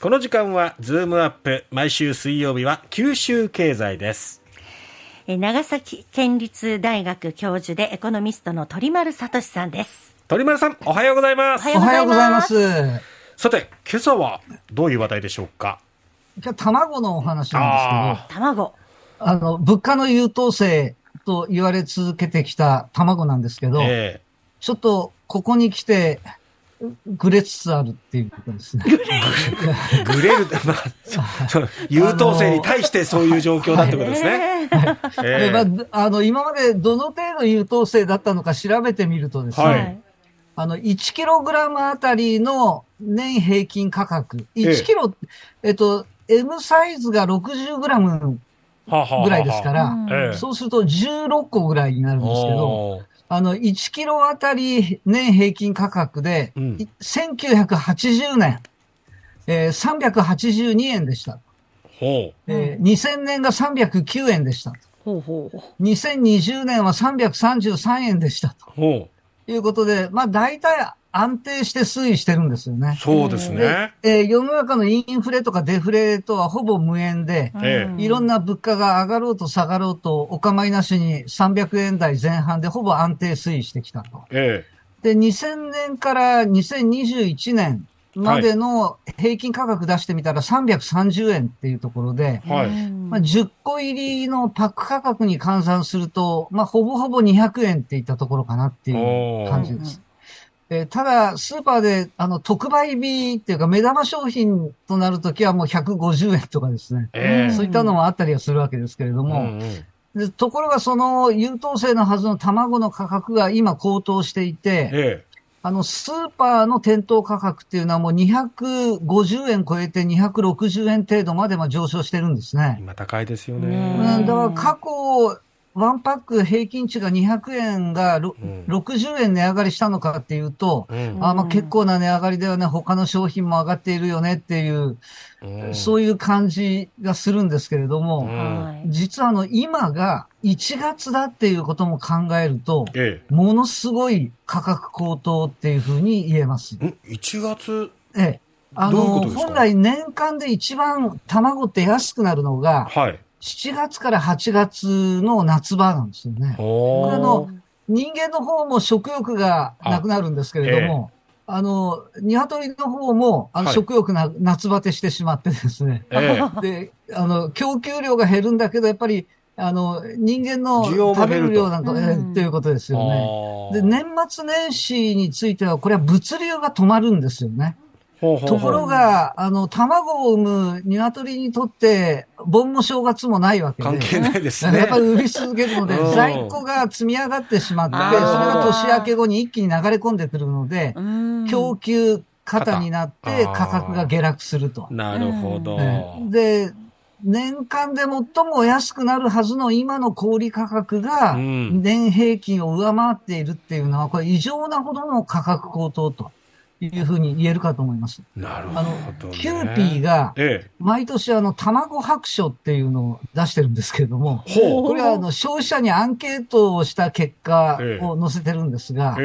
この時間はズームアップ、毎週水曜日は九州経済です。長崎県立大学教授でエコノミストの鳥丸聡さんです。鳥丸さん、おはようございます。おはようございます。さて、今朝はどういう話題でしょうか。卵のお話なんですけど、卵、物価の優等生と言われ続けてきた卵なんですけど、ちょっとここに来てグレつつあるっていうことですね。グレる、まあ、優等生に対してそういう状況だってことですね。今までどの程度優等生だったのか調べてみるとですね、はい、1kg あたりの年平均価格、1kg、M サイズが 60g ぐらいですから、そうすると16個ぐらいになるんですけど、1キロあたり年平均価格で、1980年、382円でした。2000年が309円でした。2020年は333円でした。ということで、まあ大体安定して推移してるんですよね。そうですね。世の中のインフレとかデフレとはほぼ無縁で、いろんな物価が上がろうと下がろうとお構いなしに300円台前半でほぼ安定推移してきたと。で、2000年から2021年までの平均価格出してみたら330円っていうところで、まあ、10個入りのパック価格に換算すると、まあ、ほぼほぼ200円っていったところかなっていう感じです。ただ、スーパーで、特売日っていうか、目玉商品となるときはもう150円とかですね、そういったのもあったりはするわけですけれども、で、ところがその優等生のはずの卵の価格が今高騰していて、スーパーの店頭価格っていうのはもう250円超えて260円程度まで上昇してるんですね。今高いですよね。だから過去、ワンパック平均値が200円が60円値上がりしたのかっていうと、まあ結構な値上がりだよね、他の商品も上がっているよねっていう、そういう感じがするんですけれども、実は今が1月だっていうことも考えると、ものすごい価格高騰っていうふうに言えます。1月、どういうことですか？本来年間で一番卵って安くなるのが、7月から8月の夏場なんですよね。これ人間の方も食欲がなくなるんですけれども、鶏の方も食欲が夏バテしてしまってですね。で、供給量が減るんだけど、やっぱり、人間の食べる量なんかということですよね。で、年末年始については、これは物流が止まるんですよね。ところが、卵を産む鶏にとって、盆も正月もないわけで。関係ないですね。やっぱり産み続けるので、在庫が積み上がってしまって、それが年明け後に一気に流れ込んでくるので、供給過多になって価格が下落すると。なるほど。で、年間で最も安くなるはずの今の小売価格が、年平均を上回っているっていうのは、これ異常なほどの価格高騰と。いうふうに言えるかと思います。なるほど、ね。キューピーが、毎年卵白書っていうのを出してるんですけれども、これは消費者にアンケートをした結果を載せてるんですが、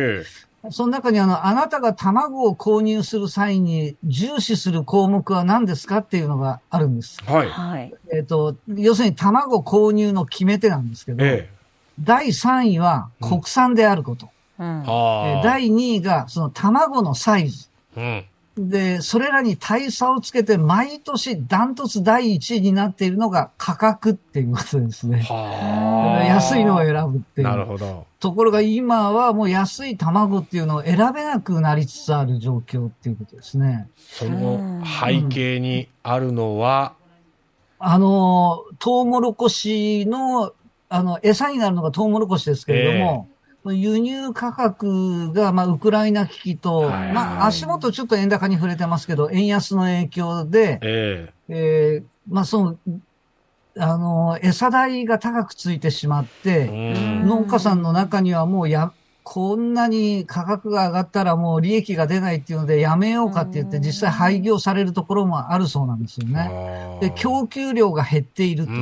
その中にあなたが卵を購入する際に重視する項目は何ですかっていうのがあるんです。要するに卵購入の決め手なんですけど、第3位は国産であること。第2位がその卵のサイズ、でそれらに大差をつけて毎年ダントツ第1位になっているのが価格っていうことですね。安いのを選ぶっていう。なるほど。ところが今はもう安い卵っていうのを選べなくなりつつある状況っていうことですね。その背景にあるのは、トウモロコシの餌になるのがトウモロコシですけれども。輸入価格が、ウクライナ危機と、足元ちょっと円高に触れてますけど、円安の影響で、餌代が高くついてしまって、農家さんの中にはもうこんなに価格が上がったらもう利益が出ないっていうのでやめようかって言って実際廃業されるところもあるそうなんですよね。で、供給量が減っていると。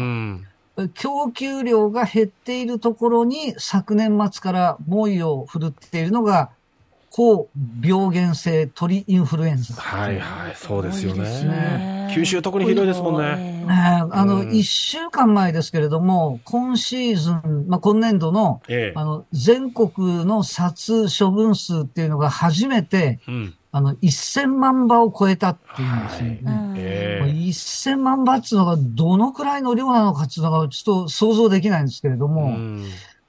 供給量が減っているところに昨年末から猛威を振るっているのが高病原性鳥インフルエンザ。はいはい、そうですよね。九州特にひどいですもんね。1週間前ですけれども、今シーズン、まあ、今年度の、全国の殺処分数っていうのが初めて、1000万羽を超えたっていうんですよね。はい、1000万羽っていうのがどのくらいの量なのかっていうのがちょっと想像できないんですけれども、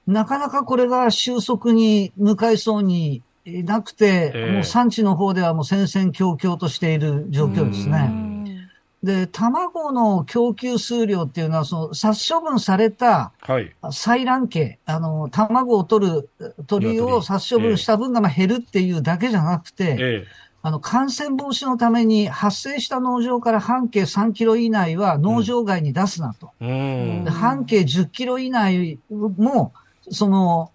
なかなかこれが収束に向かいそうになくて、もう産地の方ではもう戦々恐々としている状況ですね。で、卵の供給数量っていうのは、その殺処分された採卵鶏、卵を取る鳥を殺処分した分がまあ減るっていうだけじゃなくて、感染防止のために発生した農場から半径3キロ以内は農場外に出すなと。で、半径10キロ以内も、その、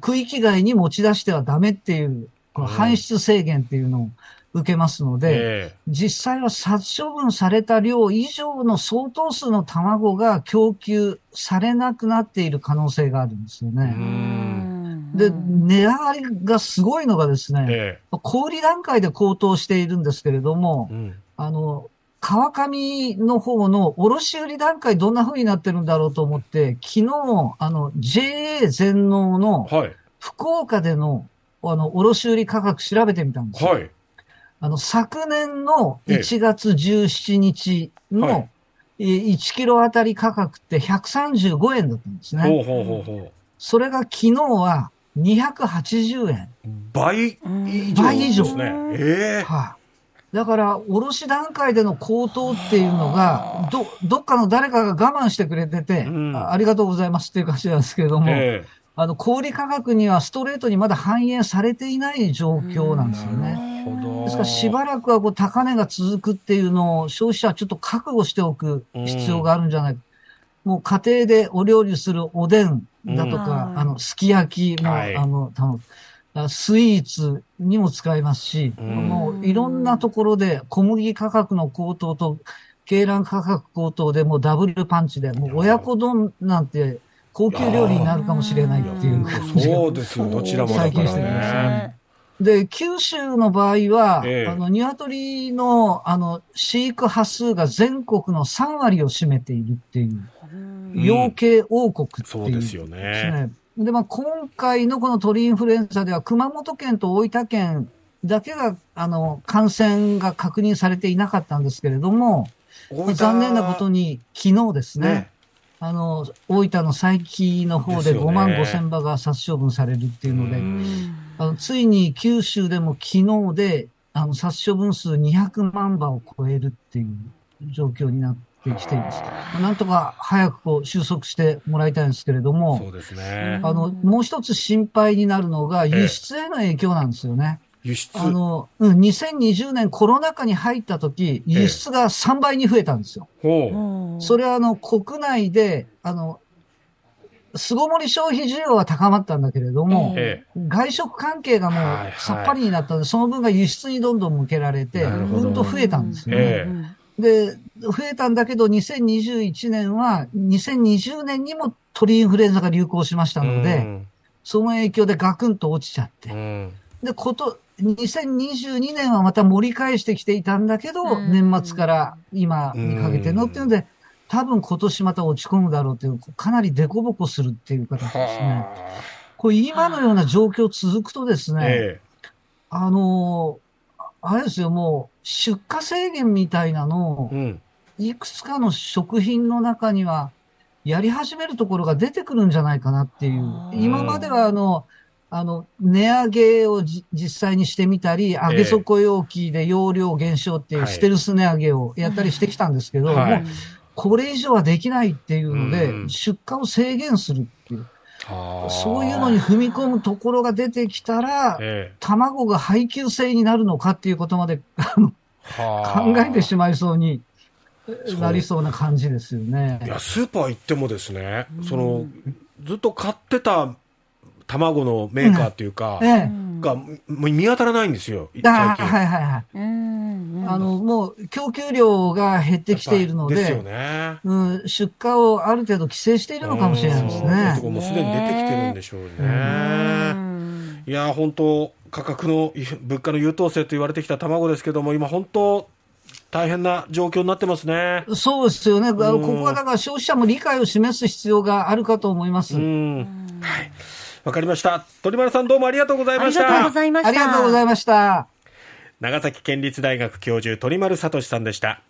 区域外に持ち出してはダメっていう、この搬出制限っていうのを受けますので、実際は殺処分された量以上の相当数の卵が供給されなくなっている可能性があるんですよね。で、値上がりがすごいのがですね、小売段階で高騰しているんですけれども、川上の方の卸売段階どんな風になってるんだろうと思って、昨日、JA 全農の福岡での、卸売価格調べてみたんですよ。昨年の1月17日の1キロあたり価格って135円だったんですね。それが昨日は280円。倍以上ですね。だから、卸段階での高騰っていうのが、どっかの誰かが我慢してくれてて、ありがとうございますっていう感じなんですけれども、小売価格にはストレートにまだ反映されていない状況なんですよね。ですから、しばらくはこう高値が続くっていうのを消費者はちょっと覚悟しておく必要があるんじゃないか。もう家庭でお料理するおでんだとか、すき焼きも、スイーツにも使えますし、もういろんなところで小麦価格の高騰と、鶏卵価格高騰でもうダブルパンチで、もう親子丼なんて高級料理になるかもしれないっていう感じが。そうですよ、どちらもだからね。で、九州の場合は、鶏の、飼育羽数が全国の3割を占めているっていう、養鶏王国っていう、そうですよね。で、まあ、今回のこの鳥インフルエンザでは、熊本県と大分県だけが、感染が確認されていなかったんですけれども、残念なことに、昨日ですね、大分の佐伯の方で5万5千羽が殺処分されるっていうので、ついに九州でも昨日で、殺処分数200万羽を超えるっていう状況になって、きています。なんとか早くこう収束してもらいたいんですけれども、そうですね。もう一つ心配になるのが輸出への影響なんですよね。輸出2020年コロナ禍に入った時、輸出が3倍に増えたんですよ。それは国内で、巣ごもり消費需要は高まったんだけれども、外食関係がもうさっぱりになったので、その分が輸出にどんどん向けられて、うんと増えたんですよね。で、増えたんだけど、2021年は、2020年にも鳥インフルエンザが流行しましたので、その影響でガクンと落ちちゃって、で、2022年はまた盛り返してきていたんだけど、年末から今にかけてのっていうので、多分今年また落ち込むだろうという、かなりデコボコするっていう形ですね。これ今のような状況続くとですね、あれですよ、もう、出荷制限みたいなのを、いくつかの食品の中には、やり始めるところが出てくるんじゃないかなっていう。今までは、値上げを実際にしてみたり、上げ底容器で容量減少っていうステルス値上げをやったりしてきたんですけど、もう、これ以上はできないっていうので、出荷を制限するっていう。そういうのに踏み込むところが出てきたら、卵が配給制になるのかっていうことまで考えてしまいそうになりそうな感じですよね。いや、スーパー行ってもですね、ずっと買ってた卵のメーカーっていうか、が見当たらないんですよ、最近。もう供給量が減ってきているので、出荷をある程度規制しているのかもしれないですね。そういうところもすでに出てきてるんでしょうね。いや本当価格の物価の優等生と言われてきた卵ですけども、今本当大変な状況になってますね。そうですよね、ここはだから消費者も理解を示す必要があるかと思います。はい、わかりました。鳥丸さん、どうもありがとうございました。ありがとうございました。長崎県立大学教授鳥丸聡さんでした。